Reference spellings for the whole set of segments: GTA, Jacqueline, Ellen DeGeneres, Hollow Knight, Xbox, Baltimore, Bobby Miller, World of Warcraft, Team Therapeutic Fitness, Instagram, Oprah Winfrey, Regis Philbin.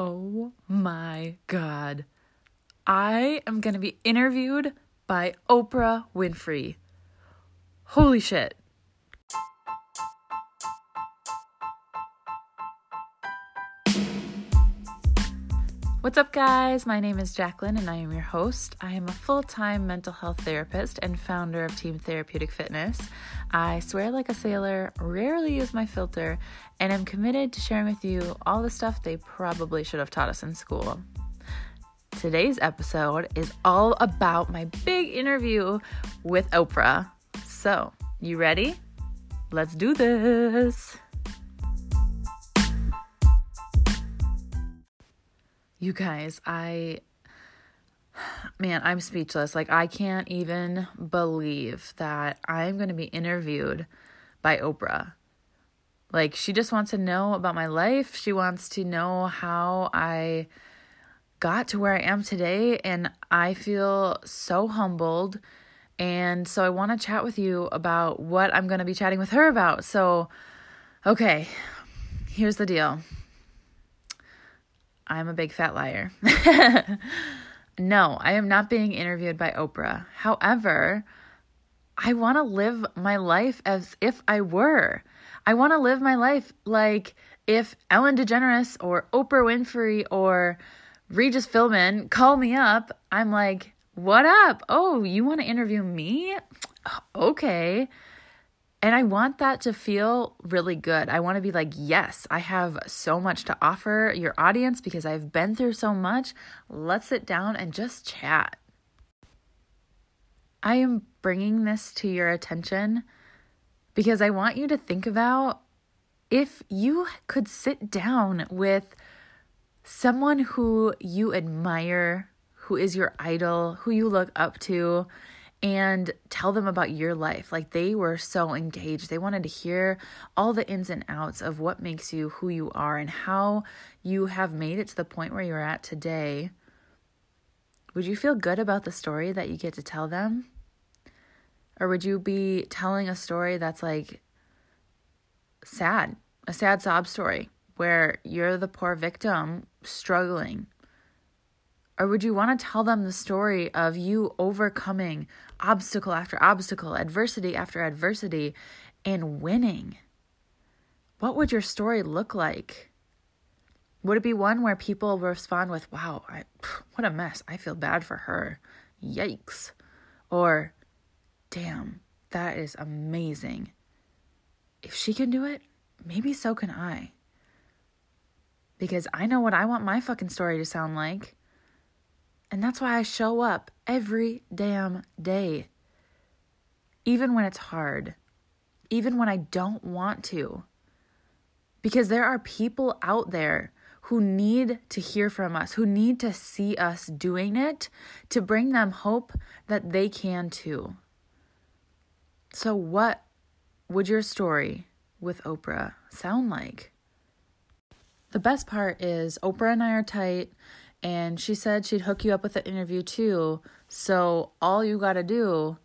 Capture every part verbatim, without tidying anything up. Oh my God. I am going to be interviewed by Oprah Winfrey. Holy shit. What's up, guys? My name is Jacqueline, and I am your host. I am a full-time mental health therapist and founder of Team Therapeutic Fitness. I swear like a sailor, rarely use my filter, and I'm committed to sharing with you all the stuff they probably should have taught us in school. Today's episode is all about my big interview with Oprah. So, you ready? Let's do this! You guys, I, man, I'm speechless. Like, I can't even believe that I'm going to be interviewed by Oprah. Like, she just wants to know about my life. She wants to know how I got to where I am today, and I feel so humbled. And so I want to chat with you about what I'm going to be chatting with her about. So, okay, here's the deal. I'm a big fat liar. No, I am not being interviewed by Oprah. However, I want to live my life as if I were. I want to live my life like if Ellen DeGeneres or Oprah Winfrey or Regis Philbin call me up, I'm like, what up? Oh, you want to interview me? Okay. And I want that to feel really good. I want to be like, yes, I have so much to offer your audience because I've been through so much. Let's sit down and just chat. I am bringing this to your attention because I want you to think about if you could sit down with someone who you admire, who is your idol, who you look up to, and tell them about your life. Like, they were so engaged. They wanted to hear all the ins and outs of what makes you who you are and how you have made it to the point where you're at today. Would you feel good about the story that you get to tell them? Or would you be telling a story that's like sad, a sad sob story where you're the poor victim struggling? Or would you want to tell them the story of you overcoming obstacle after obstacle, adversity after adversity, and winning? What would your story look like? Would it be one where people respond with, wow, I, what a mess. I feel bad for her. Yikes. Or, damn, that is amazing. If she can do it, maybe so can I. Because I know what I want my fucking story to sound like. And that's why I show up every damn day, even when it's hard, even when I don't want to, because there are people out there who need to hear from us, who need to see us doing it to bring them hope that they can too. So what would your story with Oprah sound like? The best part is Oprah and I are tight. And she said she'd hook you up with an interview too, so all you gotta do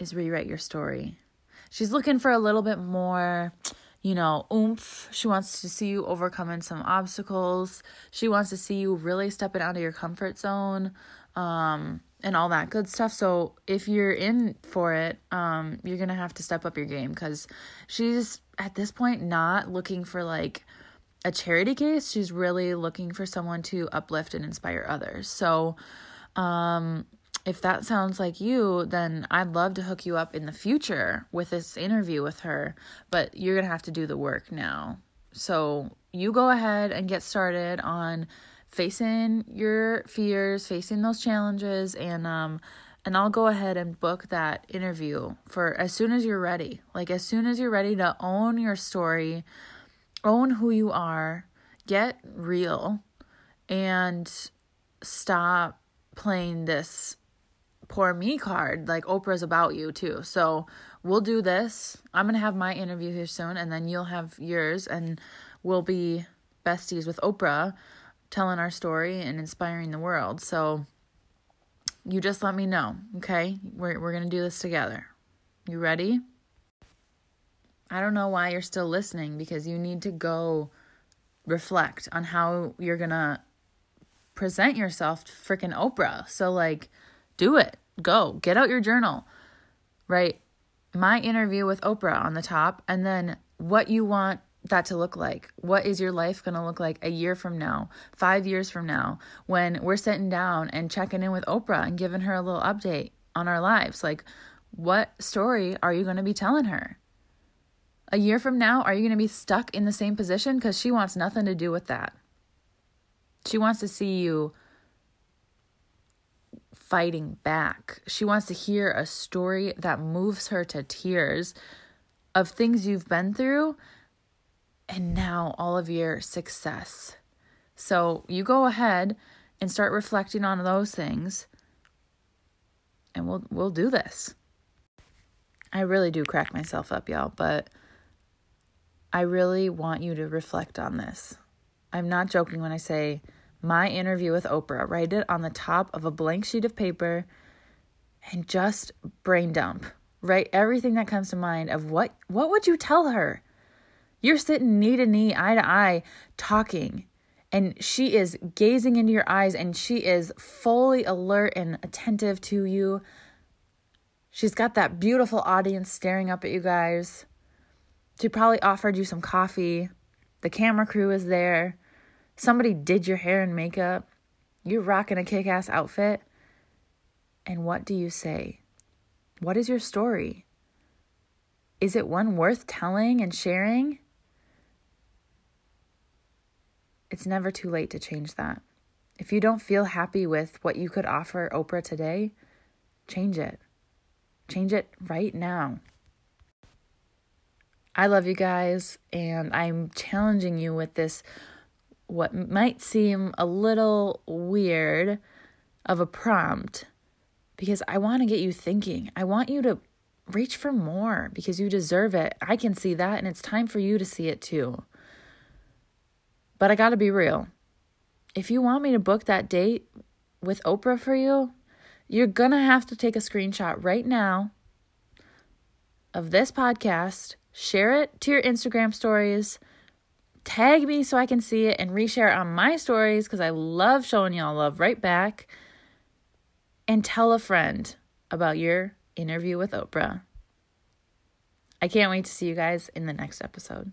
is rewrite your story. She's looking for a little bit more, you know, oomph. She wants to see you overcoming some obstacles. She wants to see you really stepping out of your comfort zone, um, and all that good stuff. So if you're in for it, um, you're gonna have to step up your game because she's, at this point, not looking for, like, a charity case. She's really looking for someone to uplift and inspire others. So, um, if that sounds like you, then I'd love to hook you up in the future with this interview with her, but you're going to have to do the work now. So you go ahead and get started on facing your fears, facing those challenges, and, um, and I'll go ahead and book that interview for as soon as you're ready. Like, as soon as you're ready to own your story, own who you are, get real, and stop playing this poor me card. Like, Oprah's about you too. So we'll do this. I'm going to have my interview here soon, and then you'll have yours, and we'll be besties with Oprah, telling our story and inspiring the world. So you just let me know, okay? We're we're going to do this together. You ready? I don't know why you're still listening, because you need to go reflect on how you're going to present yourself to freaking Oprah. So like, do it. Go. Get out your journal. Right? My interview with Oprah on the top, and then what you want that to look like. What is your life going to look like a year from now, five years from now, when we're sitting down and checking in with Oprah and giving her a little update on our lives? Like, what story are you going to be telling her? A year from now, are you going to be stuck in the same position? Because she wants nothing to do with that. She wants to see you fighting back. She wants to hear a story that moves her to tears of things you've been through and now all of your success. So you go ahead and start reflecting on those things, and we'll we'll do this. I really do crack myself up, y'all, but I really want you to reflect on this. I'm not joking when I say my interview with Oprah. Write it on the top of a blank sheet of paper and just brain dump. Write everything that comes to mind of what, what would you tell her? You're sitting knee to knee, eye to eye, talking, and she is gazing into your eyes, and she is fully alert and attentive to you. She's got that beautiful audience staring up at you guys. She probably offered you some coffee. The camera crew is there. Somebody did your hair and makeup. You're rocking a kick-ass outfit. And what do you say? What is your story? Is it one worth telling and sharing? It's never too late to change that. If you don't feel happy with what you could offer Oprah today, change it. Change it right now. I love you guys, and I'm challenging you with this, what might seem a little weird of a prompt, because I want to get you thinking. I want you to reach for more because you deserve it. I can see that, and it's time for you to see it too. But I got to be real. If you want me to book that date with Oprah for you, you're going to have to take a screenshot right now of this podcast, share it to your Instagram stories, tag me so I can see it, and reshare it on my stories because I love showing y'all love right back, and tell a friend about your interview with Oprah. I can't wait to see you guys in the next episode.